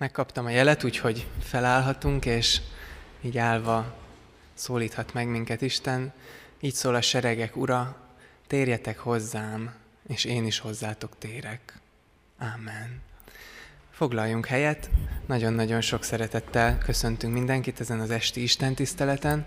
Megkaptam a jelet, úgyhogy felállhatunk, és így állva szólíthat meg minket Isten. Így szól a seregek Ura, térjetek hozzám, és én is hozzátok térek. Ámen. Foglaljunk helyet, nagyon-nagyon sok szeretettel köszöntünk mindenkit ezen az esti istentiszteleten.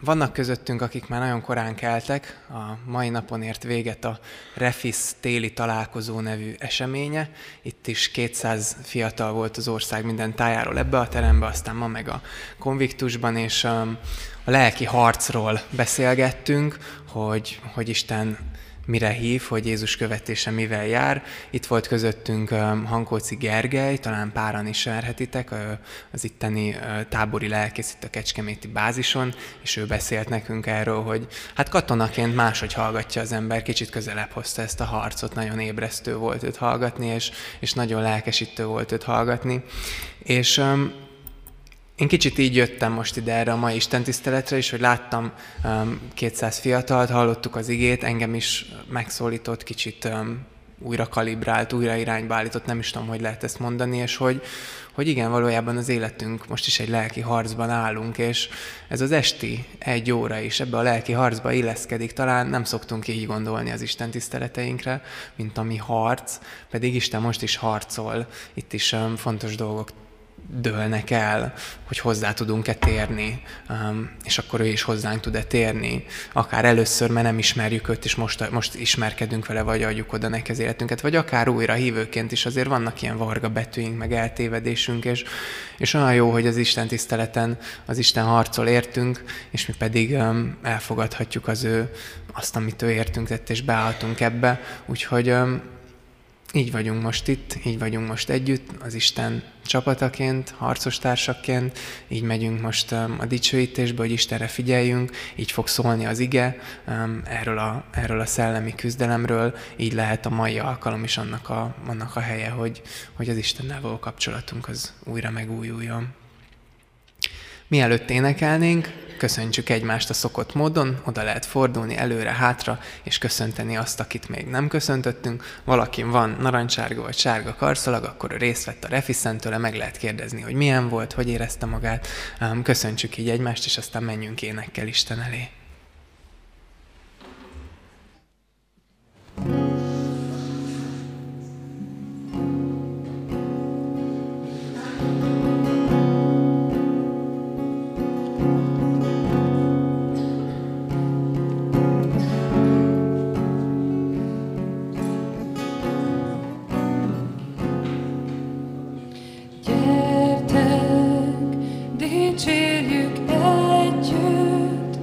Vannak közöttünk, akik már nagyon korán keltek, a mai napon ért véget a Refis téli találkozó nevű eseménye. Itt is 200 fiatal volt az ország minden tájáról ebbe a terembe, aztán ma meg a konviktusban, és a lelki harcról beszélgettünk, hogy Isten mire hív, hogy Jézus követése mivel jár. Itt volt közöttünk Hankóczi Gergely, talán páran ismerhetitek, az itteni tábori lelkész itt a Kecskeméti bázison, és ő beszélt nekünk erről, hogy hát katonaként máshogy hallgatja az ember, kicsit közelebb hozta ezt a harcot, nagyon ébresztő volt őt hallgatni, és nagyon lelkesítő volt őt hallgatni. És én kicsit így jöttem most ide erre a mai istentiszteletre is, hogy láttam 200 fiatalt, hallottuk az igét, engem is megszólított, kicsit újra kalibrált, újra irányba állított, nem is tudom, hogy lehet ezt mondani, és hogy igen, valójában az életünk most is egy lelki harcban állunk, és ez az esti egy óra is ebbe a lelki harcba illeszkedik. Talán nem szoktunk így gondolni az Isten tiszteleteinkre, mint ami harc, pedig Isten most is harcol, itt is fontos dolgok dőlnek el, hogy hozzá tudunk-e térni, és akkor ő is hozzánk tud-e térni. Akár először, mert nem ismerjük őt, és most ismerkedünk vele, vagy adjuk oda neki az életünket, vagy akár újra hívőként is azért vannak ilyen varga betűink, meg eltévedésünk, és olyan jó, hogy az Isten tiszteleten az Isten harcol értünk, és mi pedig elfogadhatjuk azt, amit ő értünk tett, és beálltunk ebbe. Úgyhogy így vagyunk most itt, így vagyunk most együtt, az Isten csapataként, harcostársaként, így megyünk most a dicsőítésbe, hogy Istenre figyeljünk, így fog szólni az ige erről a szellemi küzdelemről, így lehet a mai alkalom is annak a helye, hogy az Istennel való kapcsolatunk az újra megújuljon. Mielőtt énekelnénk, köszöntsük egymást a szokott módon, oda lehet fordulni előre-hátra, és köszönteni azt, akit még nem köszöntöttünk. Valakin van narancsárga vagy sárga karszalag, akkor ő részt vett a Refisen, tőle meg lehet kérdezni, hogy milyen volt, hogy érezte magát. Köszöntsük így egymást, és aztán menjünk énekkel Isten elé. Dicsérjük együtt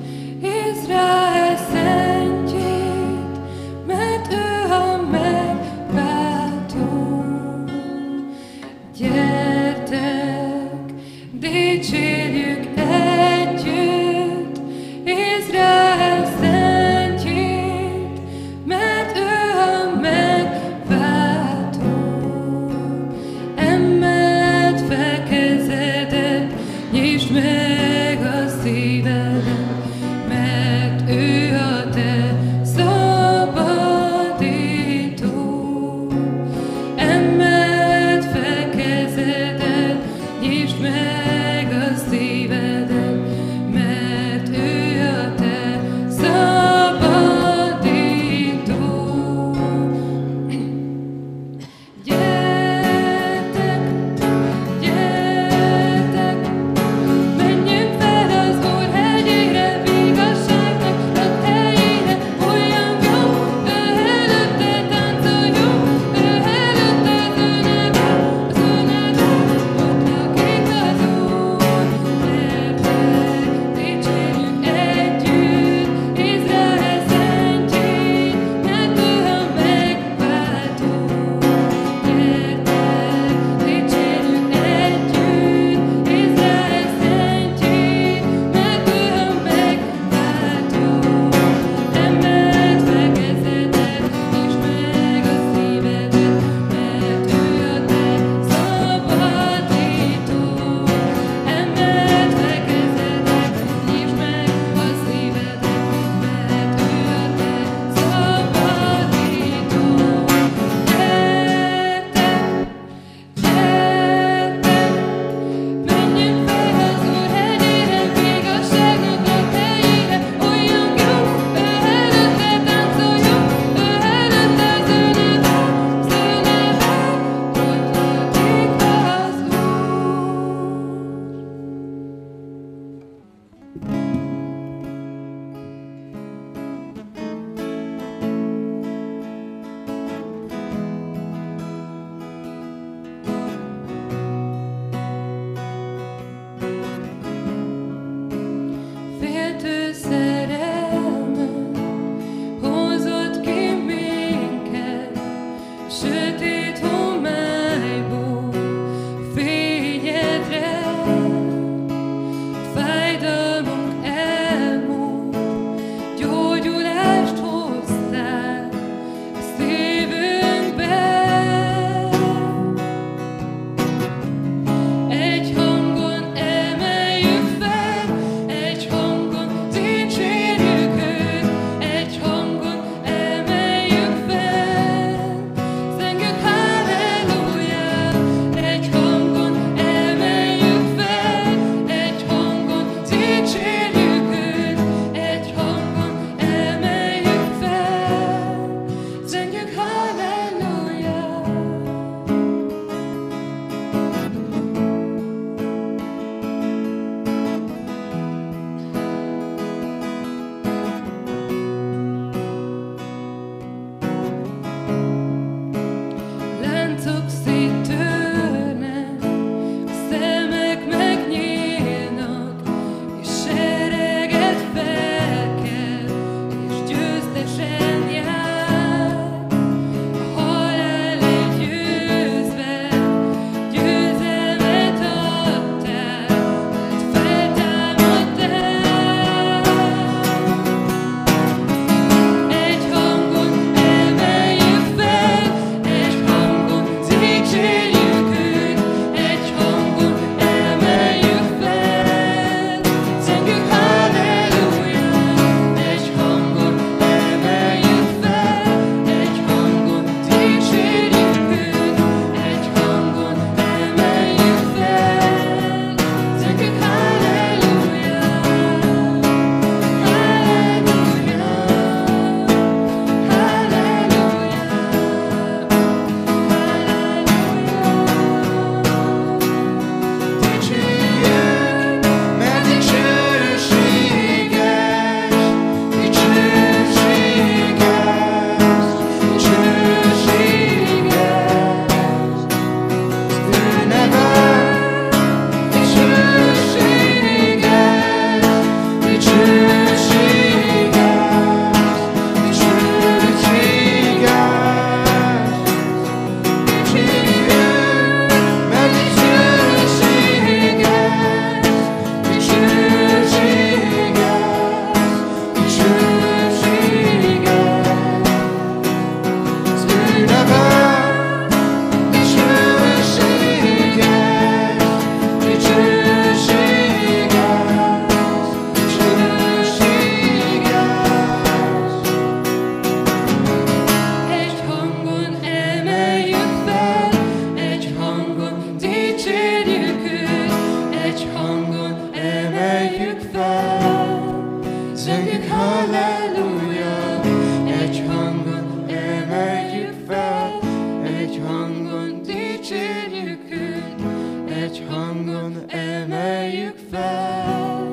Énekeljük fel,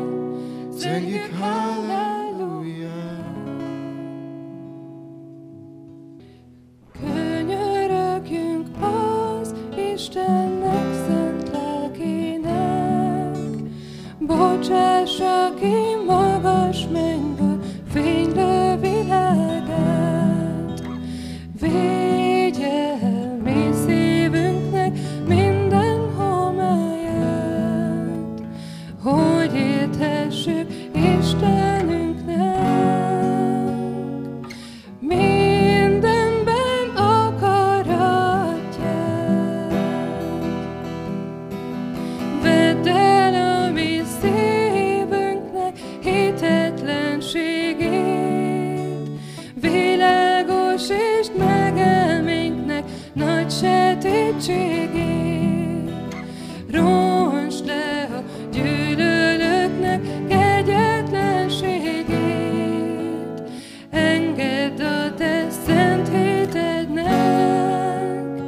zengük halleluja. Könyörögjünk az Istennek, szent lelkének, bocsássa ki magas mennyből fénylő világát. Vigye el mi szívünknek minden homályát, hogy érthessük Istenünknek mindenben akaratját. Vedd el a mi szívünknek hitetlenségét, világosítsd meg elménknek nagy sötétségét. Rontsd le a gyűlölőknek kegyetlenségét, engedd a te szent hitednek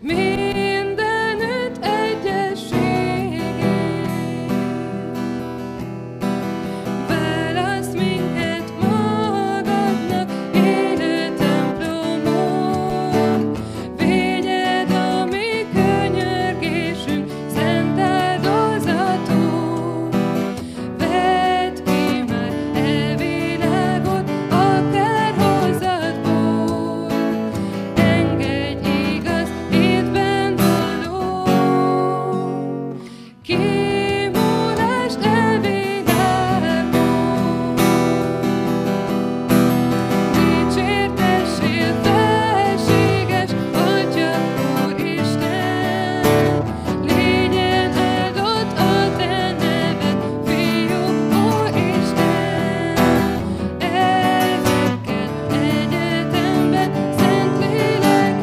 mindenütt egyességét. Válasz minket magadnak élő templomon, vigyed a mi könyörgésünk szent áldozatul. Vedd ki már e világot akár hozatból, engedj igaz hitben való kimulást e világból. Dicsértessél, felséges Atya, Úristen, légyen áldott a te neved, Fiú, Úristen. Ezekkel egyetemben, Szentlélek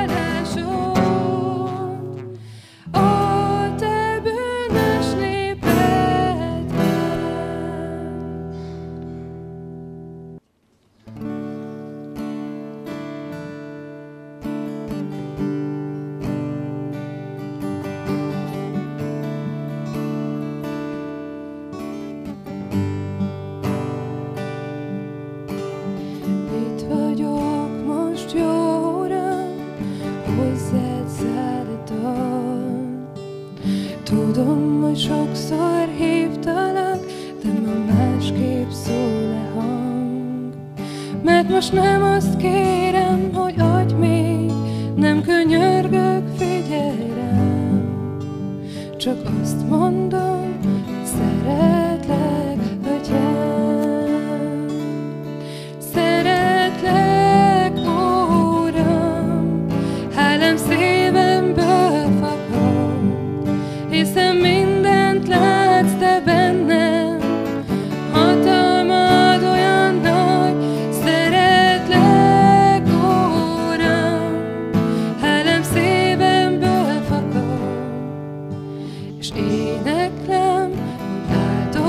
Isten, maradjon a te áldásod, a te bűnös népedhez. Itt vagyok most, jó Uram, hozzád szálltam. Tudom, hogy sokszor hívtalak, de ma másképp szól a hang. Mert most nem azt kérem, hogy adj még, nem könyörgök, figyelj rám. Csak azt mondom, szeretlek, Atyám. Szeretlek, Uram, hálám szívemből fakad, hiszen mindent látsz te bennem, hatalmad olyan nagy. Szeretlek, Uram, hálám szívemből fakad, és éneklem, áldott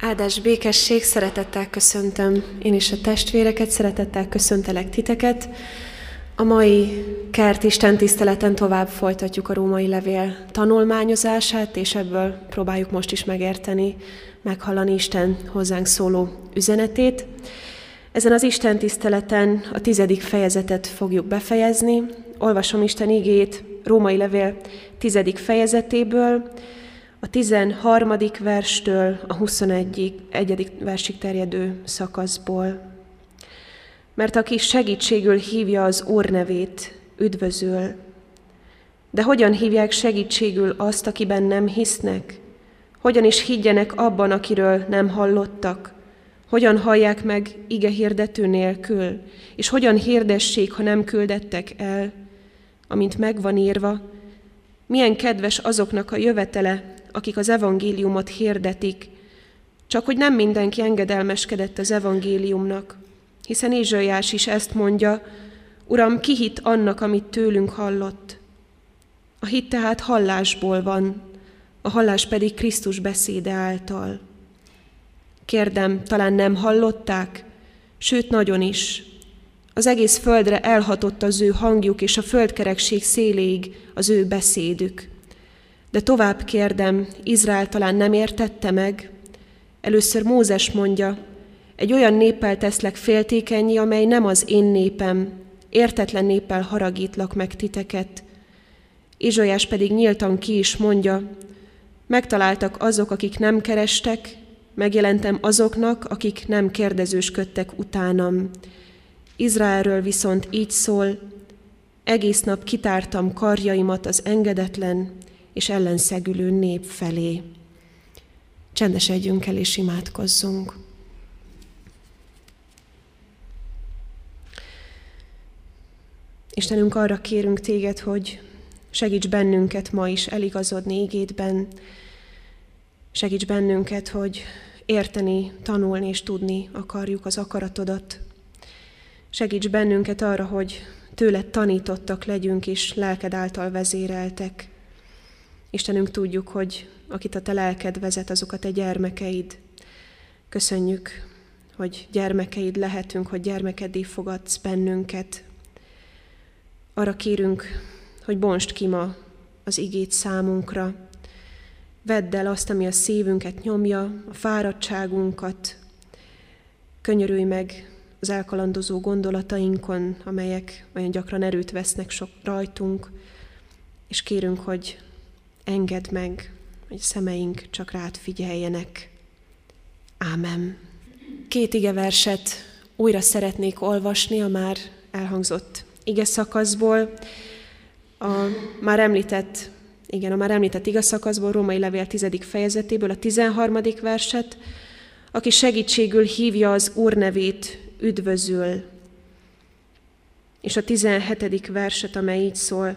Áldás, békesség, szeretettel köszöntöm én is a testvéreket, szeretettel köszöntelek titeket. A mai kert Isten tiszteleten tovább folytatjuk a Római Levél tanulmányozását, és ebből próbáljuk most is megérteni, meghallani Isten hozzánk szóló üzenetét. Ezen az Isten tiszteleten a 10. fejezetet fogjuk befejezni. Olvasom Isten igéjét Római Levél 10. fejezetéből, a 13. verstől a 21. versig terjedő szakaszból. Mert aki segítségül hívja az Úr nevét, üdvözül. De hogyan hívják segítségül azt, akiben nem hisznek? Hogyan is higgyenek abban, akiről nem hallottak? Hogyan hallják meg ige hirdető nélkül? És hogyan hirdessék, ha nem küldettek el? Amint megvan írva, milyen kedves azoknak a jövetele, akik az evangéliumot hirdetik, csak hogy nem mindenki engedelmeskedett az evangéliumnak, hiszen Ézsaiás is ezt mondja, Uram, ki hitt annak, amit tőlünk hallott? A hit tehát hallásból van, a hallás pedig Krisztus beszéde által. Kérdem, talán nem hallották? Sőt, nagyon is. Az egész földre elhatott az ő hangjuk, és a földkerekség széléig az ő beszédük. De tovább kérdem, Izrael talán nem értette meg? Először Mózes mondja, egy olyan néppel teszlek féltékennyé, amely nem az én népem, értetlen néppel haragítlak meg titeket. Ézsaiás pedig nyíltan ki is mondja, megtaláltak azok, akik nem kerestek, megjelentem azoknak, akik nem kérdezősködtek utánam. Izraelről viszont így szól, egész nap kitártam karjaimat az engedetlen és ellenszegülő nép felé. Csendesedjünk el és imádkozzunk. Istenünk, arra kérünk téged, hogy segíts bennünket ma is eligazodni igédben, segíts bennünket, hogy érteni, tanulni és tudni akarjuk az akaratodat. Segíts bennünket arra, hogy tőled tanítottak legyünk és lelked által vezéreltek. Istenünk, tudjuk, hogy akit a te lelked vezet, azok a te gyermekeid. Köszönjük, hogy gyermekeid lehetünk, hogy gyermekeddé fogadsz bennünket. Arra kérünk, hogy bontsd ki ma az igét számunkra. Vedd el azt, ami a szívünket nyomja, a fáradtságunkat. Könyörülj meg az elkalandozó gondolatainkon, amelyek olyan gyakran erőt vesznek sok rajtunk, és kérünk, hogy engedd meg, hogy szemeink csak rád figyeljenek. Ámen. 2 igeverset újra szeretnék olvasni a már elhangzott ige szakaszból. A már említett ige szakaszból, Római Levél 10. fejezetéből a 13. verset. Aki segítségül hívja az Úr nevét, üdvözül. És a 17. verset, amely így szól.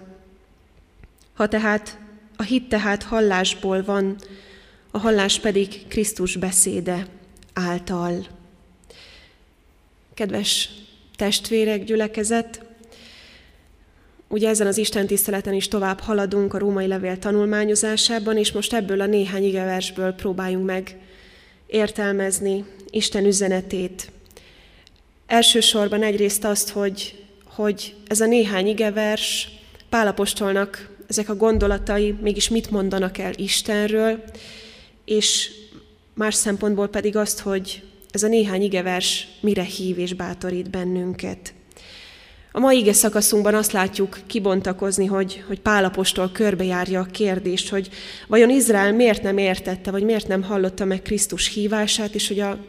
A hit tehát hallásból van, a hallás pedig Krisztus beszéde által. Kedves testvérek, gyülekezet! Ugye ezen az istentiszteleten is tovább haladunk a Római Levél tanulmányozásában, és most ebből a néhány igeversből próbáljunk meg értelmezni Isten üzenetét. Elsősorban egyrészt azt, hogy ez a néhány igevers Pál apostolnak ezek a gondolatai mégis mit mondanak el Istenről, és más szempontból pedig azt, hogy ez a néhány igevers mire hív és bátorít bennünket. A mai ige szakaszunkban azt látjuk kibontakozni, hogy Pál apostol körbejárja a kérdést, hogy vajon Izrael miért nem értette, vagy miért nem hallotta meg Krisztus hívását, és hogy a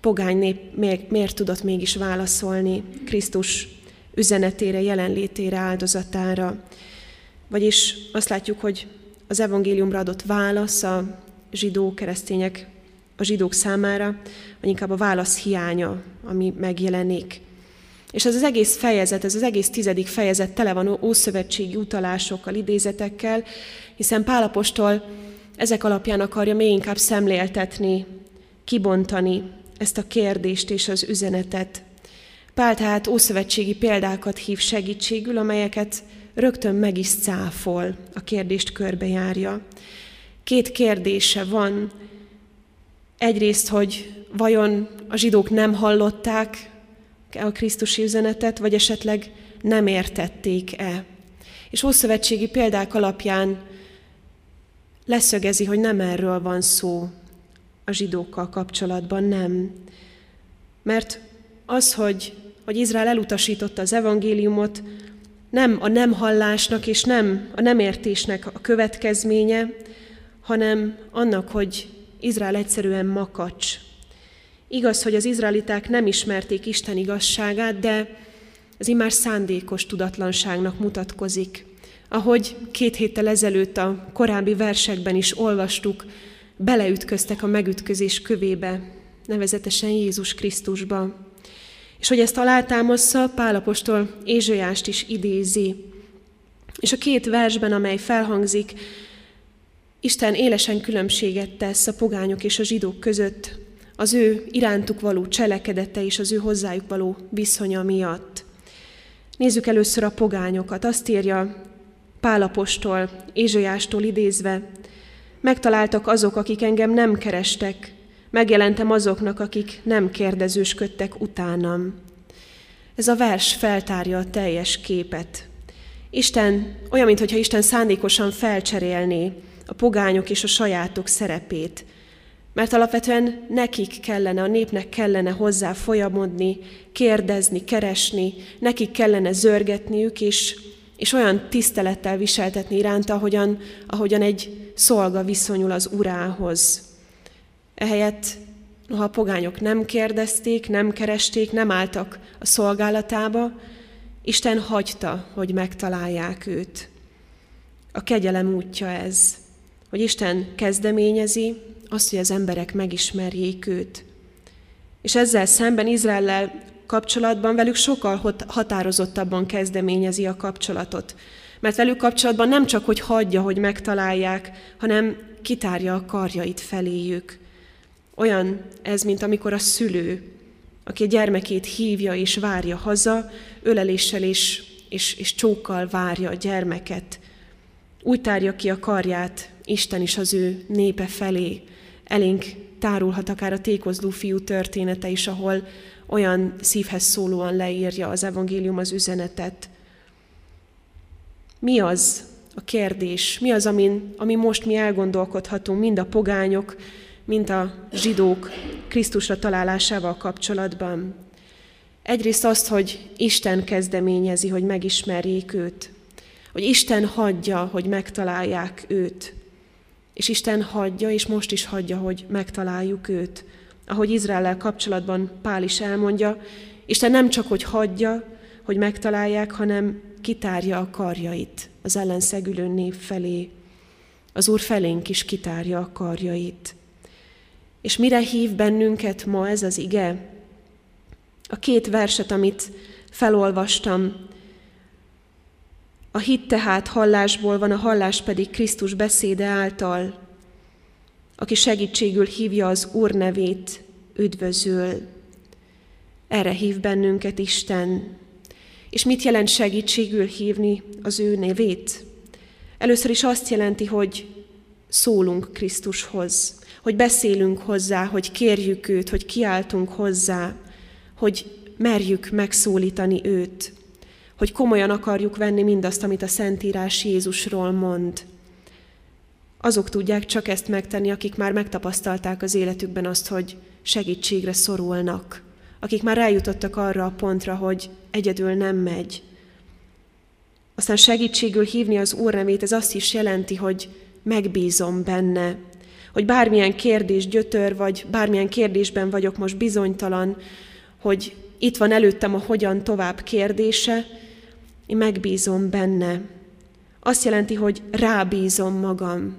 pogány nép miért tudott mégis válaszolni Krisztus üzenetére, jelenlétére, áldozatára. Vagyis azt látjuk, hogy az evangéliumra adott válasz a zsidók számára, vagy inkább a válasz hiánya, ami megjelenik. És ez az egész fejezet, ez az egész 10. fejezet tele van ószövetségi utalásokkal, idézetekkel, hiszen Pál apostol ezek alapján akarja még inkább szemléltetni, kibontani ezt a kérdést és az üzenetet. Pál tehát ószövetségi példákat hív segítségül, amelyeket rögtön meg is cáfol, a kérdést körbejárja. 2 kérdése van, Egyrészt, hogy vajon a zsidók nem hallották a krisztusi üzenetet, vagy esetleg nem értették-e. És ószövetségi példák alapján leszögezi, hogy nem erről van szó a zsidókkal kapcsolatban, nem. Mert az, hogy Izrael elutasította az evangéliumot, nem a nem hallásnak és nem a nem értésnek a következménye, hanem annak, hogy Izrael egyszerűen makacs. Igaz, hogy az izraeliták nem ismerték Isten igazságát, de ez immár szándékos tudatlanságnak mutatkozik. Ahogy 2 héttel ezelőtt a korábbi versekben is olvastuk, beleütköztek a megütközés kövébe, nevezetesen Jézus Krisztusba. És hogy ezt alátámassza, Pál apostol Ézsaiást is idézi. És a 2 versben, amely felhangzik, Isten élesen különbséget tesz a pogányok és a zsidók között, az ő irántuk való cselekedete és az ő hozzájuk való viszonya miatt. Nézzük először a pogányokat. Azt írja Pál apostol, Ézsaiástól idézve: megtaláltak azok, akik engem nem kerestek, megjelentem azoknak, akik nem kérdezősködtek utánam. Ez a vers feltárja a teljes képet. Isten olyan, mintha Isten szándékosan felcserélné a pogányok és a sajátok szerepét, mert alapvetően nekik kellene, a népnek kellene hozzá folyamodni, kérdezni, keresni, nekik kellene zörgetniük, és olyan tisztelettel viseltetni iránta, ahogyan egy szolga viszonyul az urához. Ehelyett, ha a pogányok nem kérdezték, nem keresték, nem álltak a szolgálatába, Isten hagyta, hogy megtalálják őt. A kegyelem útja ez, hogy Isten kezdeményezi azt, hogy az emberek megismerjék őt. És ezzel szemben Izraellel kapcsolatban velük sokkal határozottabban kezdeményezi a kapcsolatot. Mert velük kapcsolatban nem csak, hogy hagyja, hogy megtalálják, hanem kitárja a karjait feléjük. Olyan ez, mint amikor a szülő, aki a gyermekét hívja és várja haza, öleléssel és csókkal várja a gyermeket. Úgy tárja ki a karját Isten is az ő népe felé. Elénk tárulhat akár a tékozló fiú története is, ahol olyan szívhez szólóan leírja az evangélium az üzenetet. Mi az a kérdés? Mi az, ami most mi elgondolkodhatunk, mind a pogányok, mind a zsidók Krisztusra találásával kapcsolatban? Egyrészt azt, hogy Isten kezdeményezi, hogy megismerjék őt. Hogy Isten hagyja, hogy megtalálják őt. És Isten hagyja, és most is hagyja, hogy megtaláljuk őt. Ahogy Izraellel kapcsolatban Pál is elmondja, Isten nem csak, hogy hagyja, hogy megtalálják, hanem kitárja a karjait az ellenszegülő nép felé. Az Úr felénk is kitárja a karjait. És mire hív bennünket ma ez az ige? A 2 verset, amit felolvastam: a hit tehát hallásból van, a hallás pedig Krisztus beszéde által. Aki segítségül hívja az Úr nevét, üdvözül. Erre hív bennünket Isten. És mit jelent segítségül hívni az ő nevét? Először is azt jelenti, hogy szólunk Krisztushoz, hogy beszélünk hozzá, hogy kérjük őt, hogy kiáltunk hozzá, hogy merjük megszólítani őt, hogy komolyan akarjuk venni mindazt, amit a Szentírás Jézusról mond. Azok tudják csak ezt megtenni, akik már megtapasztalták az életükben azt, hogy segítségre szorulnak, akik már eljutottak arra a pontra, hogy egyedül nem megy. Aztán segítségül hívni az Úr nevét, ez azt is jelenti, hogy megbízom benne, hogy bármilyen kérdés gyötör, vagy bármilyen kérdésben vagyok most bizonytalan, hogy itt van előttem a hogyan tovább kérdése, én megbízom benne. Azt jelenti, hogy rábízom magam.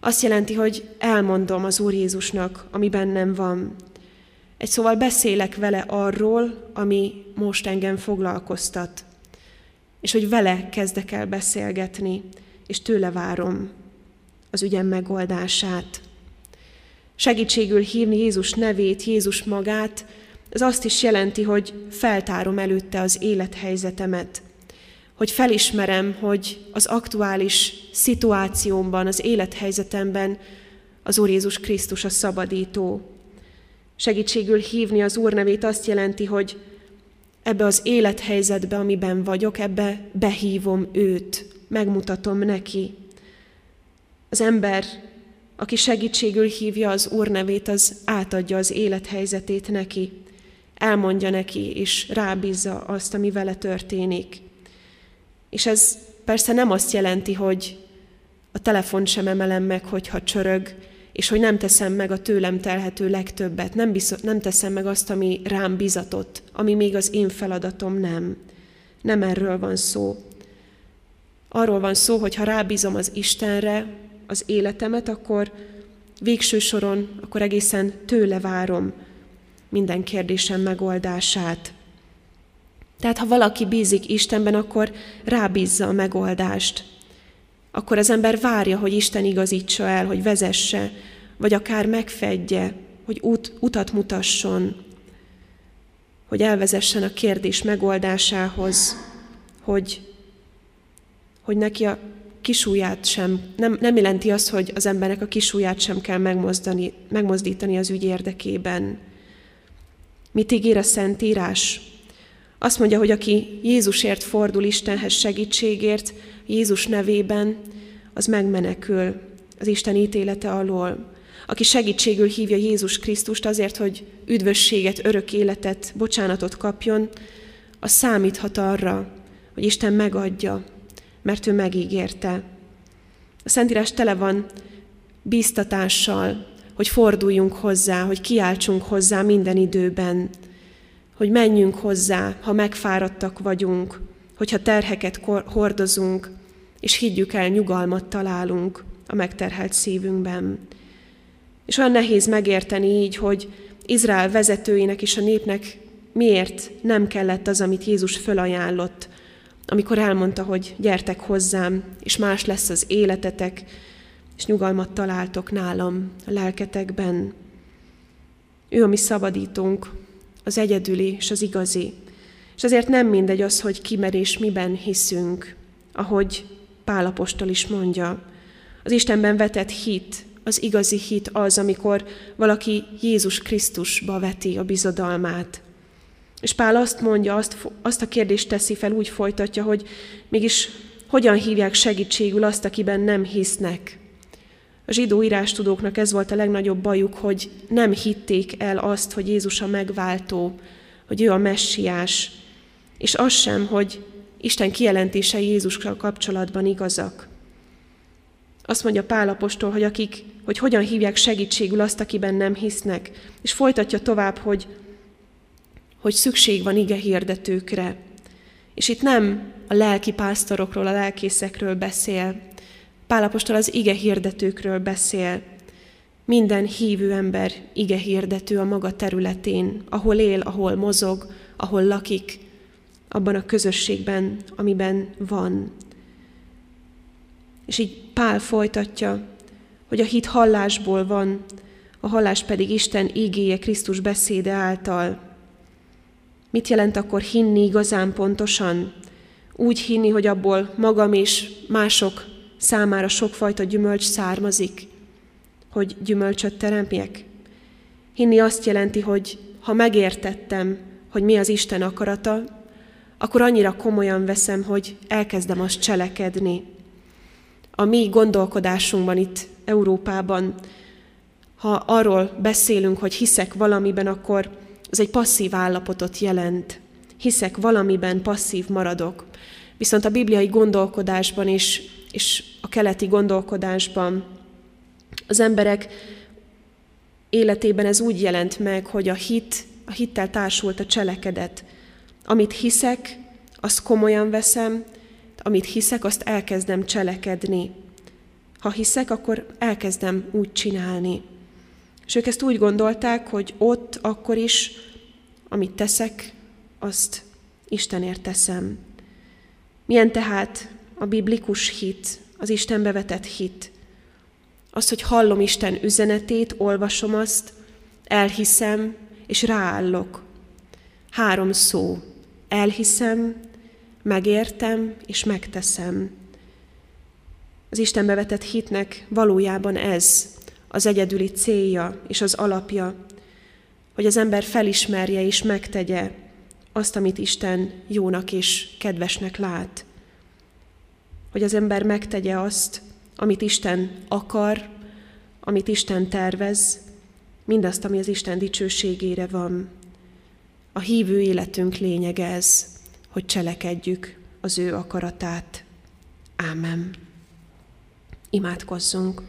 Azt jelenti, hogy elmondom az Úr Jézusnak, ami bennem van. Egy szóval beszélek vele arról, ami most engem foglalkoztat. És hogy vele kezdek el beszélgetni, és tőle várom az ügyem megoldását. Segítségül hívni Jézus nevét, Jézus magát, ez azt is jelenti, hogy feltárom előtte az élethelyzetemet. Hogy felismerem, hogy az aktuális szituációmban, az élethelyzetemben az Úr Jézus Krisztus a szabadító, Segítségül hívni az Úr nevét azt jelenti, hogy ebbe az élethelyzetbe, amiben vagyok, ebbe behívom őt, megmutatom neki. Az ember, aki segítségül hívja az Úr nevét, az átadja az élethelyzetét neki, elmondja neki, és rábízza azt, ami vele történik. És ez persze nem azt jelenti, hogy a telefont sem emelem meg, hogyha csörög, és hogy nem teszem meg a tőlem telhető legtöbbet, nem teszem meg azt, ami rám bizatott, ami még az én feladatom nem. Nem erről van szó. Arról van szó, hogy ha rábízom az Istenre az életemet, akkor végső soron, akkor egészen tőle várom minden kérdésem megoldását. Tehát ha valaki bízik Istenben, akkor rábízza a megoldást. Akkor az ember várja, hogy Isten igazítsa el, hogy vezesse, vagy akár megfedje, hogy utat mutasson, hogy elvezessen a kérdés megoldásához, hogy neki a kisujját sem, nem jelenti azt, hogy az embernek a kisujját sem kell megmozdítani az ügy érdekében. Mit ígér a Szentírás? Azt mondja, hogy aki Jézusért fordul Istenhez segítségért, Jézus nevében, az megmenekül az Isten ítélete alól. Aki segítségül hívja Jézus Krisztust azért, hogy üdvösséget, örök életet, bocsánatot kapjon, az számíthat arra, hogy Isten megadja, mert ő megígérte. A Szentírás tele van bíztatással, hogy forduljunk hozzá, hogy kiáltsunk hozzá minden időben, hogy menjünk hozzá, ha megfáradtak vagyunk, hogyha terheket hordozunk, és higgyük el, nyugalmat találunk a megterhelt szívünkben. És olyan nehéz megérteni így, hogy Izrael vezetőinek és a népnek miért nem kellett az, amit Jézus fölajánlott, amikor elmondta, hogy gyertek hozzám, és más lesz az életetek, és nyugalmat találtok nálam a lelketekben. Ő a mi szabadítónk, az egyedüli és az igazi. És azért nem mindegy az, hogy kimer és miben hiszünk, ahogy Pál apostol is mondja. Az Istenben vetett hit, az igazi hit az, amikor valaki Jézus Krisztusba veti a bizodalmát. És Pál azt mondja, azt a kérdést teszi fel, úgy folytatja, hogy mégis hogyan hívják segítségül azt, akiben nem hisznek. A zsidó írástudóknak ez volt a legnagyobb bajuk, hogy nem hitték el azt, hogy Jézus a megváltó, hogy ő a messiás, és az sem, hogy Isten kijelentései Jézussal kapcsolatban igazak. Azt mondja Pál apostol, hogy hogyan hívják segítségül azt, akiben nem hisznek, és folytatja tovább, hogy szükség van igehirdetőkre. És itt nem a lelki pásztorokról, a lelkészekről beszél. Pál apostol az igehirdetőkről beszél. Minden hívő ember igehirdető a maga területén, ahol él, ahol mozog, ahol lakik, abban a közösségben, amiben van. És így Pál folytatja, hogy a hit hallásból van, a hallás pedig Isten igéje, Krisztus beszéde által. Mit jelent akkor hinni igazán pontosan? Úgy hinni, hogy abból magam és mások számára sokfajta gyümölcs származik, hogy gyümölcsöt teremjek. Hinni azt jelenti, hogy ha megértettem, hogy mi az Isten akarata, akkor annyira komolyan veszem, hogy elkezdem azt cselekedni. A mi gondolkodásunkban itt Európában, ha arról beszélünk, hogy hiszek valamiben, akkor ez egy passzív állapotot jelent. Hiszek valamiben, passzív maradok. Viszont a bibliai gondolkodásban és a keleti gondolkodásban az emberek életében ez úgy jelent meg, hogy a hittel társult a cselekedet. Amit hiszek, azt komolyan veszem, amit hiszek, azt elkezdem cselekedni. Ha hiszek, akkor elkezdem úgy csinálni. És ők ezt úgy gondolták, hogy ott, akkor is, amit teszek, azt Istenért teszem. Milyen tehát a biblikus hit, az Istenbe vetett hit? Az, hogy hallom Isten üzenetét, olvasom azt, elhiszem, és ráállok. 3 szó. Elhiszem, megértem, és megteszem. Az Istenbe vetett hitnek valójában ez az egyedüli célja és az alapja, hogy az ember felismerje és megtegye azt, amit Isten jónak és kedvesnek lát. Hogy az ember megtegye azt, amit Isten akar, amit Isten tervez, mindazt, ami az Isten dicsőségére van. A hívő életünk lényege ez, hogy cselekedjük az ő akaratát. Ámen. Imádkozzunk.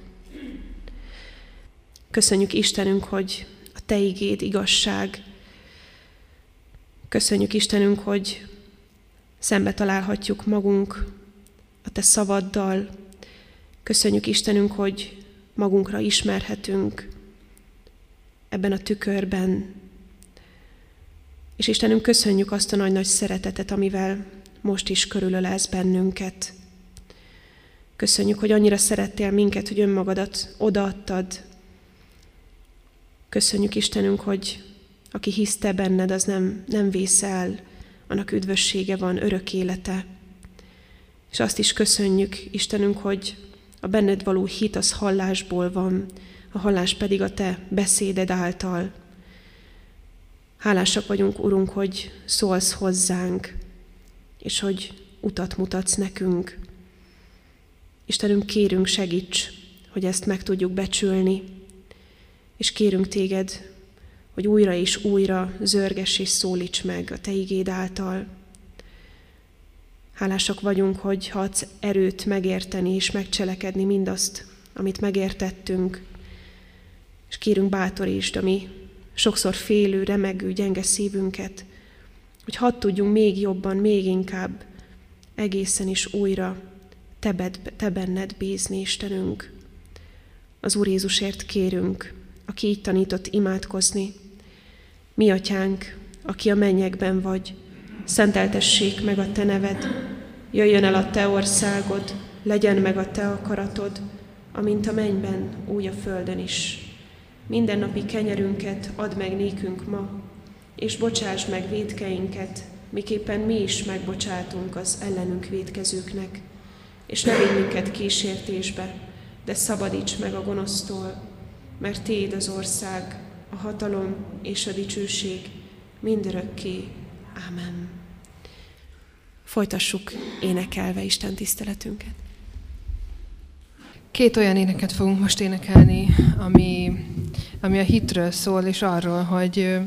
Köszönjük Istenünk, hogy a Te igéd igazság. Köszönjük Istenünk, hogy szembe találhatjuk magunk a Te szavaddal. Köszönjük Istenünk, hogy magunkra ismerhetünk ebben a tükörben. És Istenünk, köszönjük azt a nagy-nagy szeretetet, amivel most is körülölelsz bennünket. Köszönjük, hogy annyira szerettél minket, hogy önmagadat odaadtad. Köszönjük Istenünk, hogy aki hisz Te benned, az nem vész el, annak üdvössége van, örök élete. És azt is köszönjük Istenünk, hogy a benned való hit az hallásból van, a hallás pedig a Te beszéded által. Hálásak vagyunk, Urunk, hogy szólsz hozzánk, és hogy utat mutatsz nekünk. Istenünk, kérünk, segíts, hogy ezt meg tudjuk becsülni, és kérünk Téged, hogy újra és újra zörgess és szólíts meg a Te igéd által. Hálásak vagyunk, hogy adsz erőt megérteni és megcselekedni mindazt, amit megértettünk, és kérünk, bátorítsd a mi sokszor félő, remegő, gyenge szívünket, hogy hadd tudjunk még jobban, még inkább egészen is újra Te benned bízni, Istenünk. Az Úr Jézusért kérünk, aki így tanított imádkozni. Mi Atyánk, aki a mennyekben vagy, szenteltessék meg a Te neved, jöjjön el a Te országod, legyen meg a Te akaratod, amint a mennyben, úgy a földön is. Mindennapi kenyerünket add meg nékünk ma, és bocsáss meg vétkeinket, miképpen mi is megbocsátunk az ellenünk vétkezőknek. És ne vigy minket kísértésbe, de szabadíts meg a gonosztól, mert Tiéd az ország, a hatalom és a dicsőség mindörökké. Ámen. Folytassuk énekelve Isten tiszteletünket. Két olyan éneket fogunk most énekelni, ami a hitről szól, és arról, hogy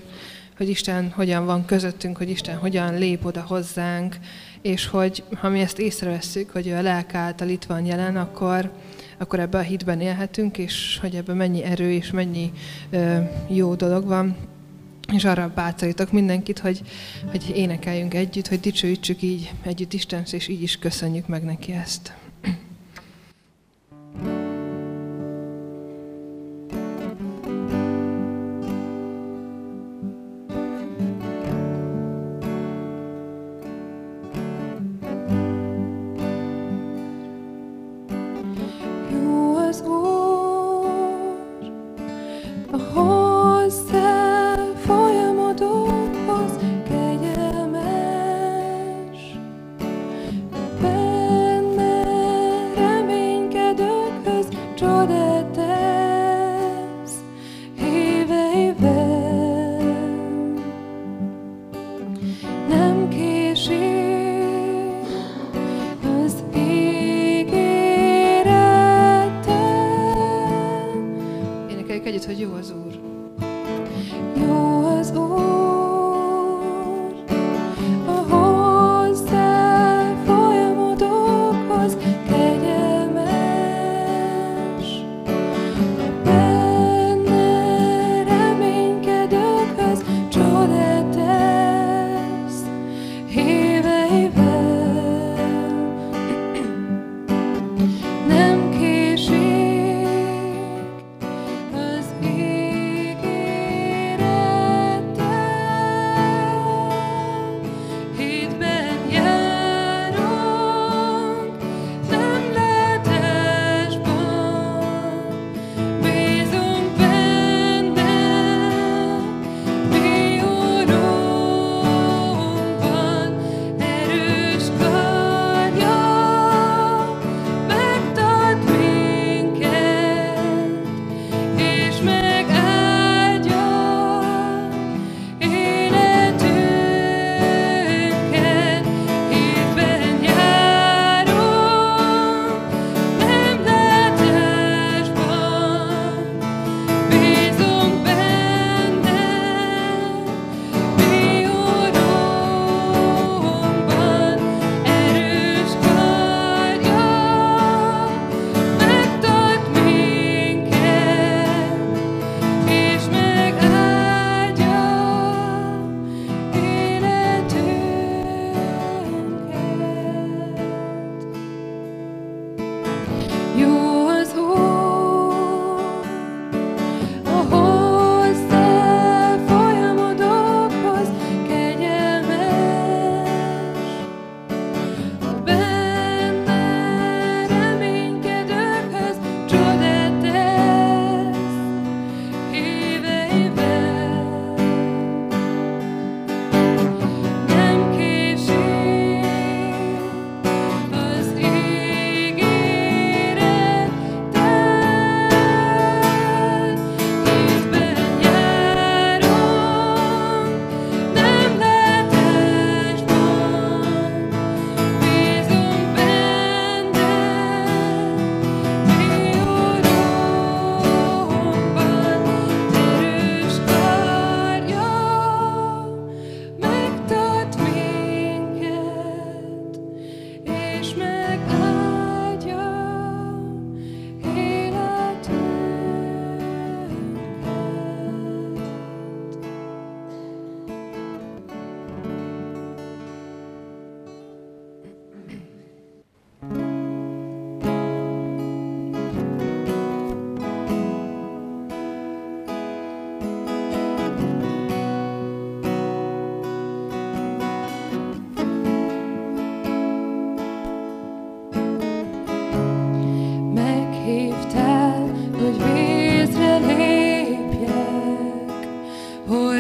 Isten hogyan van közöttünk, hogy Isten hogyan lép oda hozzánk, és hogy ha mi ezt észrevesszük, hogy ő a lelke által itt van jelen, akkor ebben a hitben élhetünk, és hogy ebben mennyi erő és mennyi jó dolog van. És arra bátorítok mindenkit, hogy énekeljünk együtt, hogy dicsőítsük így együtt Istent, és így is köszönjük meg neki ezt. Hogy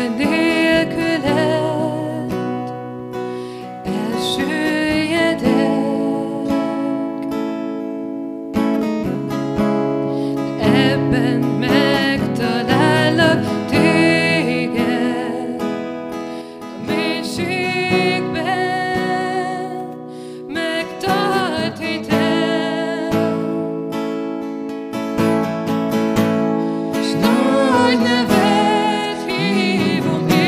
neved hívom én.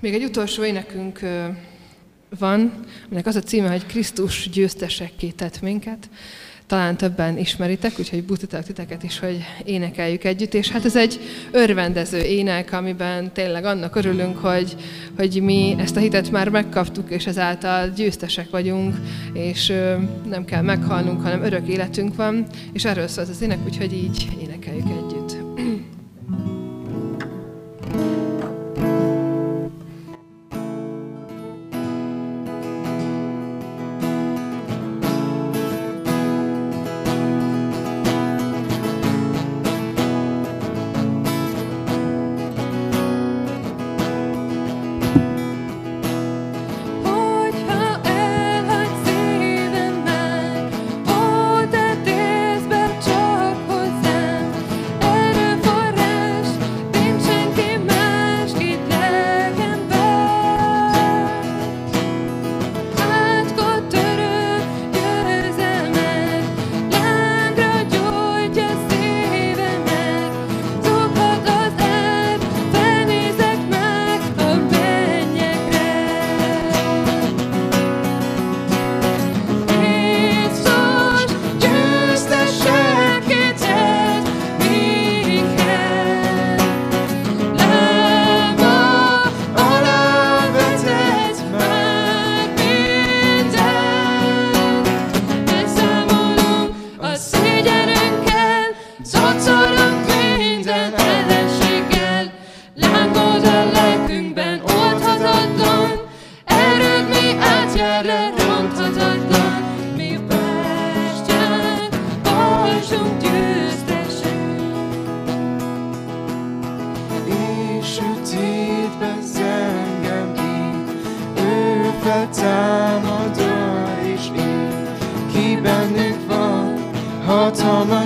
Még egy utolsó énekünk van, aminek az a címe, hogy Krisztus győztesekké tett minket. Talán többen ismeritek, úgyhogy buzdítok titeket is, hogy énekeljük együtt. És hát ez egy örvendező ének, amiben tényleg annak örülünk, hogy mi ezt a hitet már megkaptuk, és ezáltal győztesek vagyunk, és nem kell meghalnunk, hanem örök életünk van. És erről szól az ének, úgyhogy így énekeljük együtt. Oh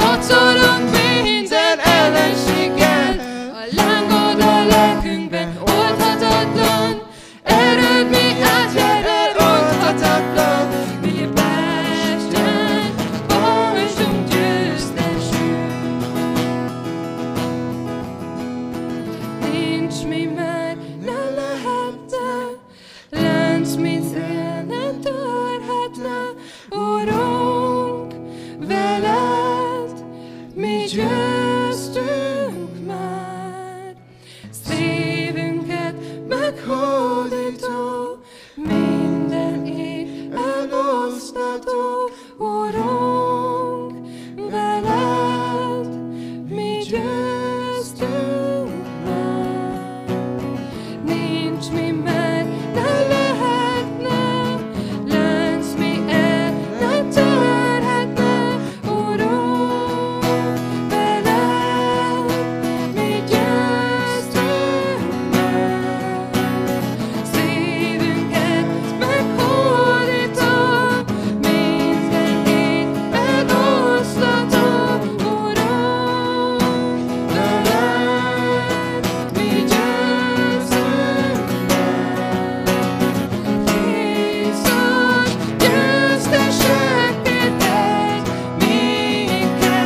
Szacorunk minden ellenséggel, a lángod a lelkünkben oldhatatlan, erőd mi átverel oldhatatlan, mi Pástán voltunk győztesünk. Nincs mi már, nem lehetne, lánc mi szél nem törhetne, Urunk, veled mi győztünk már. Szívünket meghódító, minden így elosztató, Urunk, veled mi győztünk már. Nincs mi már, ne lehetne, lánc mi el nem törhetne, Urunk, veled mi győztünk már. Szívünket meghódítod, mindenkit elosztatod, Urunk, veled mi győztünk már. Jézus, győztesekké tett minket, lába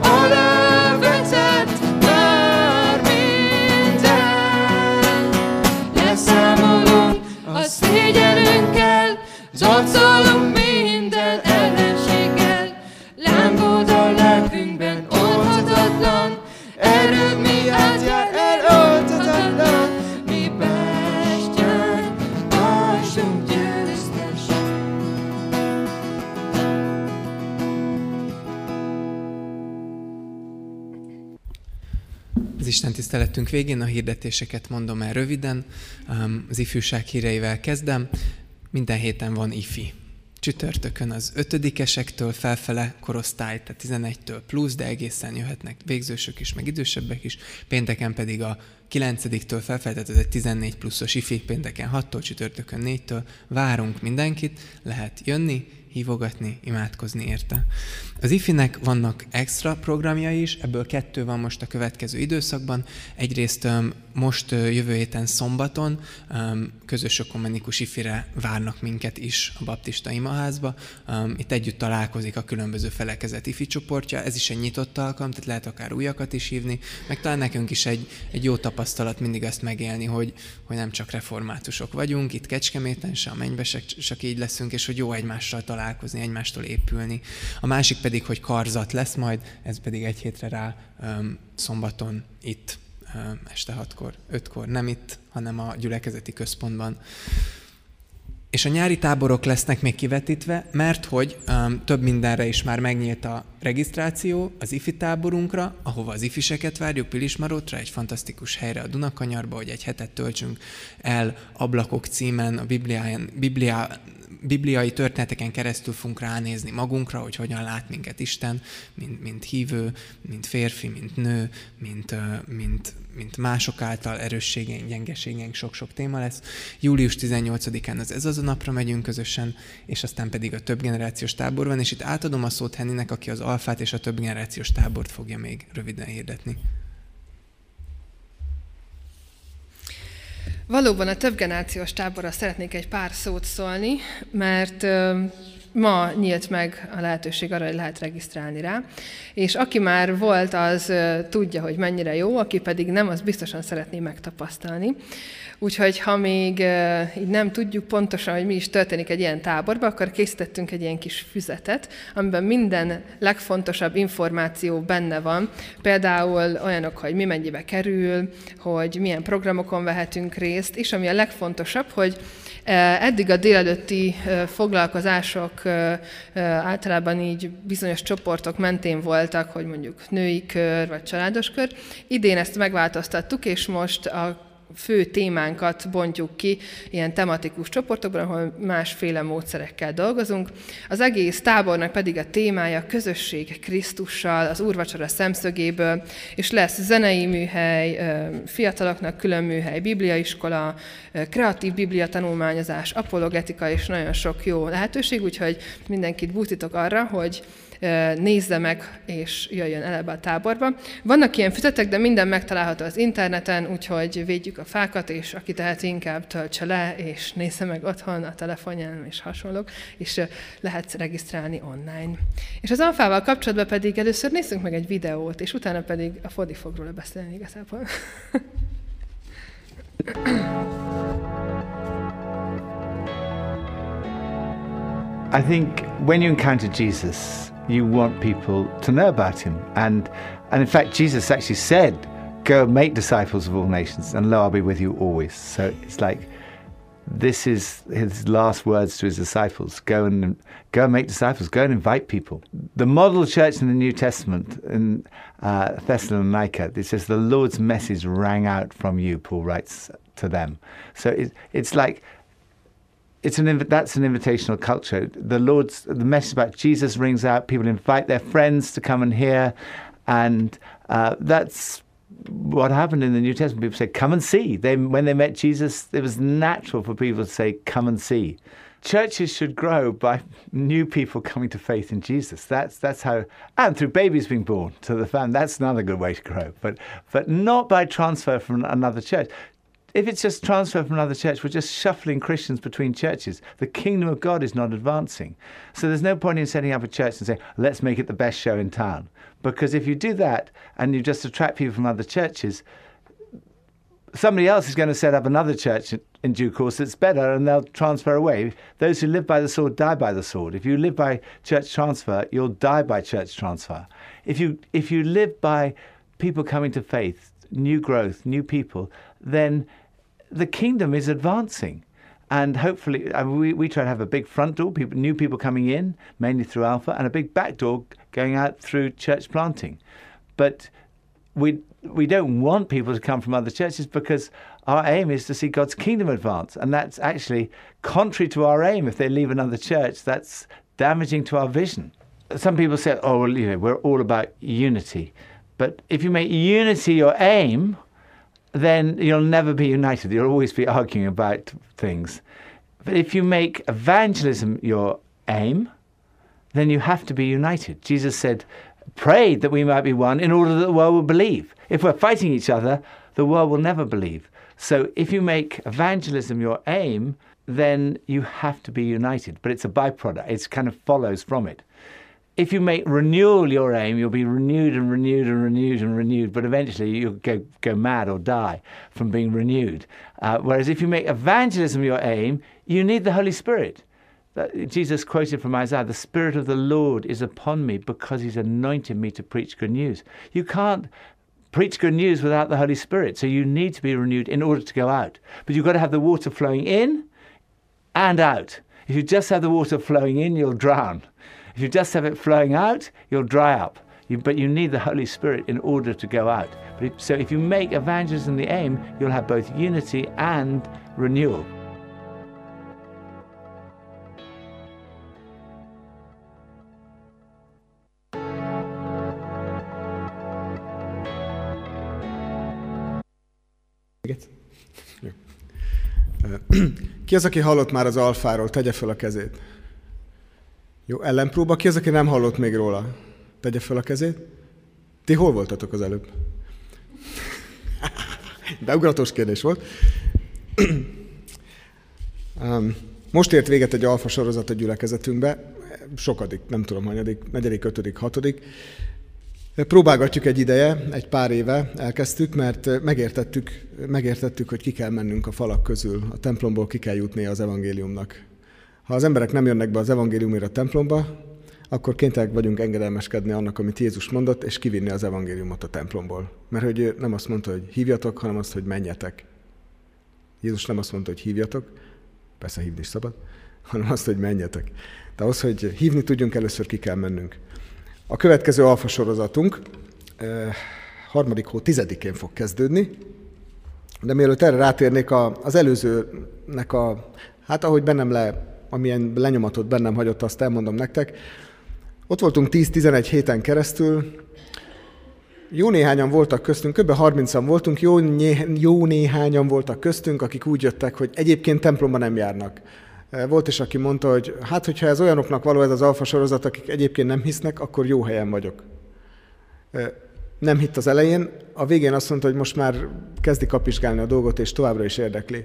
alá vetett már minden. Leszámolunk a szégyenünkkel, zarcolunk minden ellenséggel, lángod a lelkünkben oldhatatlan, erőd mi átjár eloltatlan, mi Bástyán vagyunk győztesek. Az Isten tisztelettünk végén a hirdetéseket mondom el röviden, az ifjúság híreivel kezdem. Minden héten van ifi. Csütörtökön az 5-esektől felfele korosztály, tehát 11-től plusz, de egészen jöhetnek végzősök is, meg idősebbek is. Pénteken pedig a 9-től felfele, tehát ez egy 14 pluszos ifi, pénteken 6-tól, csütörtökön 4-től. Várunk mindenkit, lehet jönni, hívogatni, imádkozni érte. Az ifinek vannak extra programjai is, ebből 2 van most a következő időszakban. Egyrészt most jövő héten szombaton közös ökumenikus ifire várnak minket is a baptista imaházba. Itt együtt találkozik a különböző felekezet ifi csoportja. Ez is egy nyitott alkalom, tehát lehet akár újakat is hívni, meg talán nekünk is egy jó tapasztalat mindig azt megélni, hogy nem csak reformátusok vagyunk, itt Kecskeméten se, a mennybe se, csak így leszünk, és hogy jó egymással találkozni, egymástól épülni. A másik pedig, hogy karzat lesz majd, ez pedig egy hétre rá szombaton itt, este 5-kor, nem itt, hanem a gyülekezeti központban. És a nyári táborok lesznek még kivetítve, mert hogy több mindenre is már megnyílt a regisztráció az ifi táborunkra, ahova az ifiseket várjuk Pilis Marótra, egy fantasztikus helyre a Dunakanyarba, hogy egy hetet töltsünk el Ablakok címen, a bibliai történeteken keresztül fogunk ránézni magunkra, hogy hogyan lát minket Isten, mint hívő, mint férfi, mint nő, mint mások által, erősségeink, gyengeségeink, sok-sok téma lesz. Július 18-án ez a napra megyünk közösen, és aztán pedig a többgenerációs tábor van, és itt átadom a szót Henninek, aki az alfát és a többgenerációs tábort fogja még röviden hirdetni. Valóban a többgenerációs táborra szeretnék egy pár szót szólni, mert ma nyílt meg a lehetőség arra, hogy lehet regisztrálni rá, és aki már volt, az tudja, hogy mennyire jó, aki pedig nem, az biztosan szeretné megtapasztalni. Úgyhogy ha még így nem tudjuk pontosan, hogy mi is történik egy ilyen táborban, akkor készítettünk egy ilyen kis füzetet, amiben minden legfontosabb információ benne van. Például olyanok, hogy mi mennyibe kerül, hogy milyen programokon vehetünk részt, és ami a legfontosabb, hogy eddig a délelőtti foglalkozások általában így bizonyos csoportok mentén voltak, hogy mondjuk női kör vagy családos kör. Idén ezt megváltoztattuk, és most a fő témánkat bontjuk ki ilyen tematikus csoportokban, ahol másféle módszerekkel dolgozunk. Az egész tábornak pedig a témája közösség Krisztussal, az úrvacsora szemszögéből, és lesz zenei műhely, fiataloknak külön műhely, bibliaiskola, kreatív bibliatanulmányozás, apologetika és nagyon sok jó lehetőség, úgyhogy mindenkit búzítok arra, hogy nézze meg, és jöjjön el ebbe a táborba. Vannak ilyen füzetek, de minden megtalálható az interneten, úgyhogy védjük a fákat, és aki tehet, inkább töltse le, és nézze meg otthon, a telefonján, és hasonlók, és lehet regisztrálni online. És az alfával kapcsolatban pedig először nézzünk meg egy videót, és utána pedig a Fodi fog róla beszélni igazából. I think when you encounter Jesus, you want people to know about him. And in fact, Jesus actually said, go make disciples of all nations, and lo, I'll be with you always. So it's like, this is his last words to his disciples. Go and make disciples, go and invite people. The model church in the New Testament, in Thessalonica, it says, the Lord's message rang out from you, Paul writes to them. So it's like, that's an invitational culture. The message about Jesus rings out. People invite their friends to come and hear, and that's what happened in the New Testament. People said, "Come and see." When they met Jesus, it was natural for people to say, "Come and see." Churches should grow by new people coming to faith in Jesus. That's how, and through babies being born to the family. That's another good way to grow, but not by transfer from another church. If it's just transfer from another church, we're just shuffling Christians between churches. The kingdom of God is not advancing. So there's no point in setting up a church and saying, let's make it the best show in town. Because if you do that and you just attract people from other churches, somebody else is going to set up another church in due course that's better, and they'll transfer away. Those who live by the sword die by the sword. If you live by church transfer, you'll die by church transfer. If you live by people coming to faith, new growth, new people, then the kingdom is advancing, and hopefully we try to have a big front door, new people coming in, mainly through Alpha, and a big back door going out through church planting. But we don't want people to come from other churches, because our aim is to see God's kingdom advance, and that's actually contrary to our aim. If they leave another church, that's damaging to our vision. Some people say, oh, well, you know, we're all about unity. But if you make unity your aim, then you'll never be united. You'll always be arguing about things. But if you make evangelism your aim, then you have to be united. Jesus said, pray that we might be one in order that the world will believe. If we're fighting each other, the world will never believe. So if you make evangelism your aim, then you have to be united. But it's a byproduct. It kind of follows from it. If you make renewal your aim, you'll be renewed and renewed and renewed and renewed, but eventually you'll go mad or die from being renewed. Whereas if you make evangelism your aim, you need the Holy Spirit. Jesus quoted from Isaiah, the Spirit of the Lord is upon me because he's anointed me to preach good news. You can't preach good news without the Holy Spirit, so you need to be renewed in order to go out. But you've got to have the water flowing in and out. If you just have the water flowing in, you'll drown. If you just have it flowing out, you'll dry up. But you need the Holy Spirit in order to go out. So if you make evangelism the aim, you'll have both unity and renewal. Ki az, aki hallott már az alfáról? Tegye fel a kezét. Jó, ellenpróba. Ki az, aki nem hallott még róla? Tegye fel a kezét. Ti hol voltatok az előbb? Beugratós kérdés volt. Most ért véget egy alfa sorozat a gyülekezetünkbe. Sokadik, nem tudom, hanyadik, negyedik, ötödik, hatodik. Próbálgatjuk egy ideje, egy pár éve elkezdtük, mert megértettük, hogy ki kell mennünk a falak közül. A templomból ki kell jutni az evangéliumnak. Ha az emberek nem jönnek be az evangéliumért a templomba, akkor kénytelenek vagyunk engedelmeskedni annak, amit Jézus mondott, és kivinni az evangéliumot a templomból. Mert hogy ő nem azt mondta, hogy hívjatok, hanem azt, hogy menjetek. Jézus nem azt mondta, hogy hívjatok, persze hívni is szabad, hanem azt, hogy menjetek. Tehát ahhoz, hogy hívni tudjunk, először ki kell mennünk. A következő alfa sorozatunk 3. hó 10-én fog kezdődni, De mielőtt erre rátérnék, az előzőnek hát ahogy bennem amilyen lenyomatot bennem hagyott, azt elmondom nektek. Ott voltunk 10-11 héten keresztül, jó néhányan voltak köztünk, kb. 30-an voltunk, jó néhányan voltak köztünk, akik úgy jöttek, hogy egyébként templomba nem járnak. Volt is, aki mondta, hogy hát, hogyha ez olyanoknak való ez az alfa sorozat, akik egyébként nem hisznek, akkor jó helyen vagyok. Nem hitt az elején, a végén azt mondta, hogy most már kezdi kapizsgálni a dolgot, és továbbra is érdekli.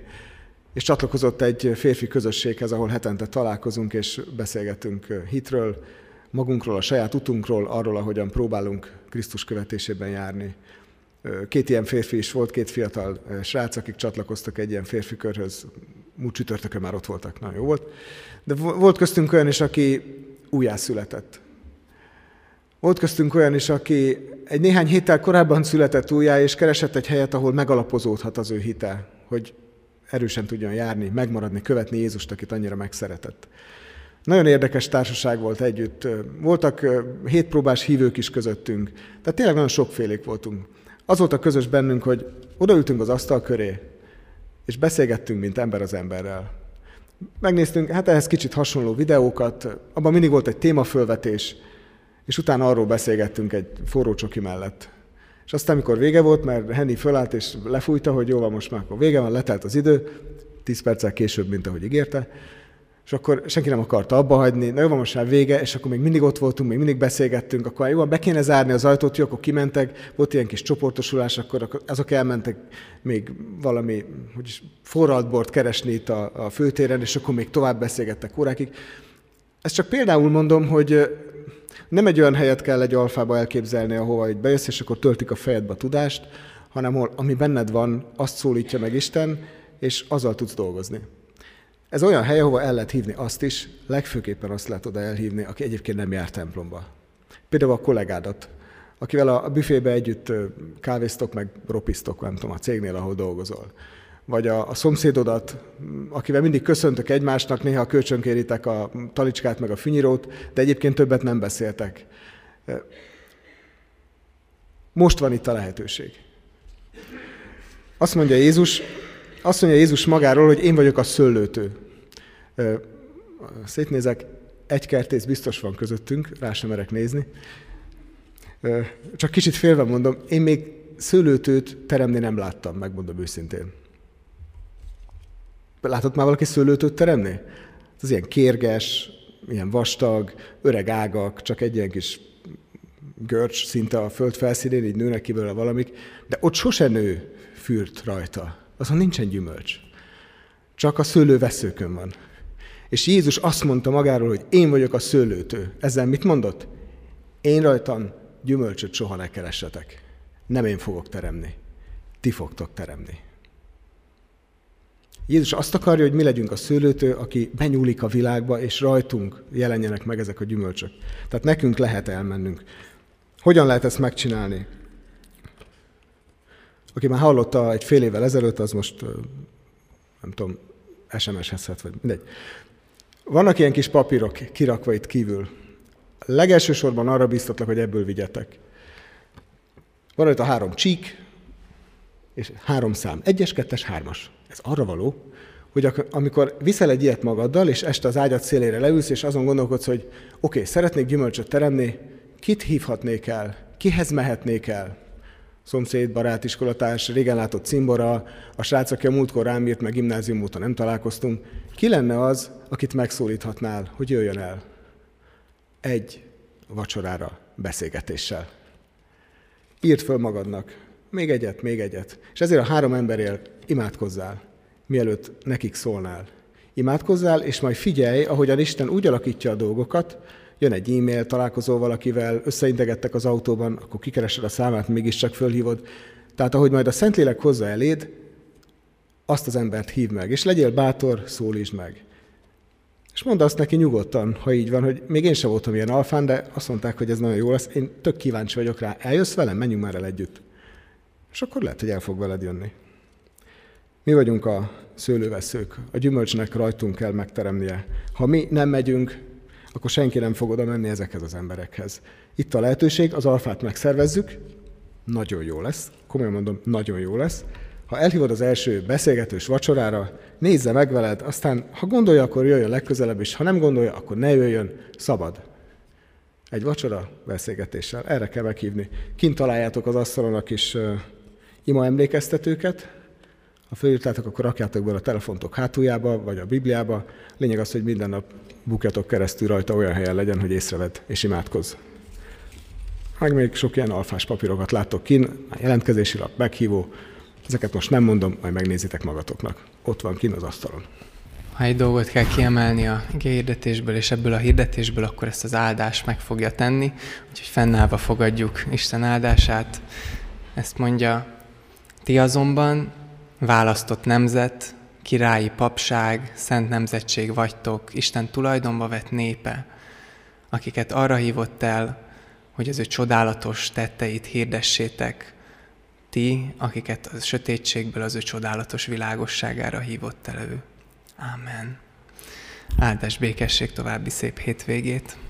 És csatlakozott egy férfi közösséghez, ahol hetente találkozunk és beszélgetünk hitről, magunkról, a saját utunkról, arról, ahogyan próbálunk Krisztus követésében járni. 2 ilyen férfi is volt, 2 fiatal srác, akik csatlakoztak egy ilyen férfi körhöz. Múlt csütörtökön már ott voltak, nagyon jó volt. De volt köztünk olyan is, aki újjászületett. Volt köztünk olyan is, aki egy néhány héttel korábban született újjá, és keresett egy helyet, ahol megalapozódhat az ő hite, hogy erősen tudjon járni, megmaradni, követni Jézust, akit annyira megszeretett. Nagyon érdekes társaság volt együtt. Voltak hétpróbás hívők is közöttünk. Tehát tényleg nagyon sokfélék voltunk. Az volt a közös bennünk, hogy odaültünk az asztal köré, és beszélgettünk, mint ember az emberrel. Megnéztünk, hát ehhez kicsit hasonló videókat, abban mindig volt egy témafölvetés, és utána arról beszélgettünk egy forró csoki mellett. És aztán, amikor vége volt, mert Henny fölállt és lefújta, hogy jó van, most már akkor vége van, letelt az idő, 10 perccel később, mint ahogy ígérte, és akkor senki nem akarta abba hagyni, na jó van, most már vége, és akkor még mindig ott voltunk, még mindig beszélgettünk, akkor jó, be kéne zárni az ajtót, jó, akkor kimentek, volt ilyen kis csoportosulás, akkor azok elmentek még valami forralt bort keresni itt a főtéren, és akkor még tovább beszélgettek órákig. Ezt csak például mondom, hogy nem egy olyan helyet kell egy alfába elképzelni, ahova így bejössz, és akkor töltik a fejedbe a tudást, hanem ami benned van, azt szólítja meg Isten, és azzal tudsz dolgozni. Ez olyan hely, ahova el lehet hívni azt is, legfőképpen azt lehet oda elhívni, aki egyébként nem jár templomba. Például a kollégádat, akivel a büfébe együtt kávéztok, meg ropisztok, nem tudom, a cégnél, ahol dolgozol. Vagy a szomszédodat, akivel mindig köszöntök egymásnak, néha kölcsönkéritek a talicskát meg a fűnyirót, de egyébként többet nem beszéltek. Most van itt a lehetőség. Azt mondja Jézus magáról, hogy én vagyok a szőlőtő. Szétnézek, egy kertész biztos van közöttünk, rá sem merek nézni. Csak kicsit félve mondom, én még szőlőtőt teremni nem láttam, megmondom őszintén. Látott már valaki szőlőtőt teremni? Ez ilyen kérges, ilyen vastag, öreg ágak, csak egy ilyen kis görcs szinte a föld felszínén, így nőnek ki belőle valamik, de ott sose nő fürt rajta. Azon nincsen gyümölcs. Csak a szőlőveszőkön van. És Jézus azt mondta magáról, hogy én vagyok a szőlőtő. Ezzel mit mondott? Én rajtam gyümölcsöt soha ne keressetek. Nem én fogok teremni. Ti fogtok teremni. Jézus azt akarja, hogy mi legyünk a szőlőtő, aki benyúlik a világba, és rajtunk jelenjenek meg ezek a gyümölcsök. Tehát nekünk lehet elmennünk. Hogyan lehet ezt megcsinálni? Aki már hallotta egy fél évvel ezelőtt, az most, nem tudom, SMS-ezhet, vagy mindegy. Vannak ilyen kis papírok kirakva itt kívül. Legelsősorban arra biztatlak, hogy ebből vigyetek. Van itt a 3 csík, és 3 szám. 1-es, 2-es, 3-as. Ez arra való, hogy amikor viszel egy ilyet magaddal, és este az ágyad szélére leülsz, és azon gondolkodsz, hogy oké, szeretnék gyümölcsöt teremni, kit hívhatnék el, kihez mehetnék el? Szomszéd, barát, iskolatárs, régen látott cimbora, a srác, aki a múltkor rám írt, meg gimnázium óta nem találkoztunk. Ki lenne az, akit megszólíthatnál, hogy jöjjön el? Egy vacsorára beszélgetéssel. Írd föl magadnak. Még egyet. És ezért a 3 emberért imádkozzál, mielőtt nekik szólnál. Imádkozzál, és majd figyelj, ahogyan Isten úgy alakítja a dolgokat, jön egy e-mail, találkozol valakivel, összeintegettek az autóban, akkor kikeresed a számát, mégiscsak fölhívod. Tehát ahogy majd a Szentlélek hozza eléd, azt az embert hívd meg, és legyél bátor, szólítsd meg. És mondd azt neki nyugodtan, ha így van, hogy még én sem voltam ilyen alfán, de azt mondták, hogy ez nagyon jó lesz, én tök kíváncsi vagyok rá, eljössz velem, menjünk már el együtt. És akkor lehet, hogy el fog veled jönni. Mi vagyunk a szőlőveszők, a gyümölcsnek rajtunk kell megteremnie. Ha mi nem megyünk, akkor senki nem fog oda menni ezekhez az emberekhez. Itt a lehetőség, az alfát megszervezzük, nagyon jó lesz, komolyan mondom, nagyon jó lesz, Ha elhívod az első beszélgetős vacsorára, nézze meg veled, aztán ha gondolja, akkor jöjjön legközelebb is, ha nem gondolja, akkor ne jöjjön, szabad. Egy vacsora beszélgetéssel, erre kell meghívni. Kint találjátok az asztalon a kis ima emlékeztetőket, ha fölírtátok, akkor rakjátok be a telefontok hátuljába, vagy a Bibliába. Lényeg az, hogy minden nap bukjatok keresztül rajta, olyan helyen legyen, hogy észrevedd és imádkozz. Meg még sok ilyen alfás papírokat láttok kin, jelentkezési lap, meghívó. Ezeket most nem mondom, majd megnézitek magatoknak. Ott van kin az asztalon. Ha egy dolgot kell kiemelni a hirdetésből és ebből a hirdetésből, akkor ezt az áldás meg fogja tenni. Úgyhogy fennállva fogadjuk Isten áldását. Ezt mondja, ti azonban választott nemzet, királyi papság, szent nemzetség vagytok, Isten tulajdonba vett népe, akiket arra hívott el, hogy az ő csodálatos tetteit hirdessétek, ti, akiket a sötétségből az ő csodálatos világosságára hívott elő. Ámen. Áldás békesség, további szép hétvégét!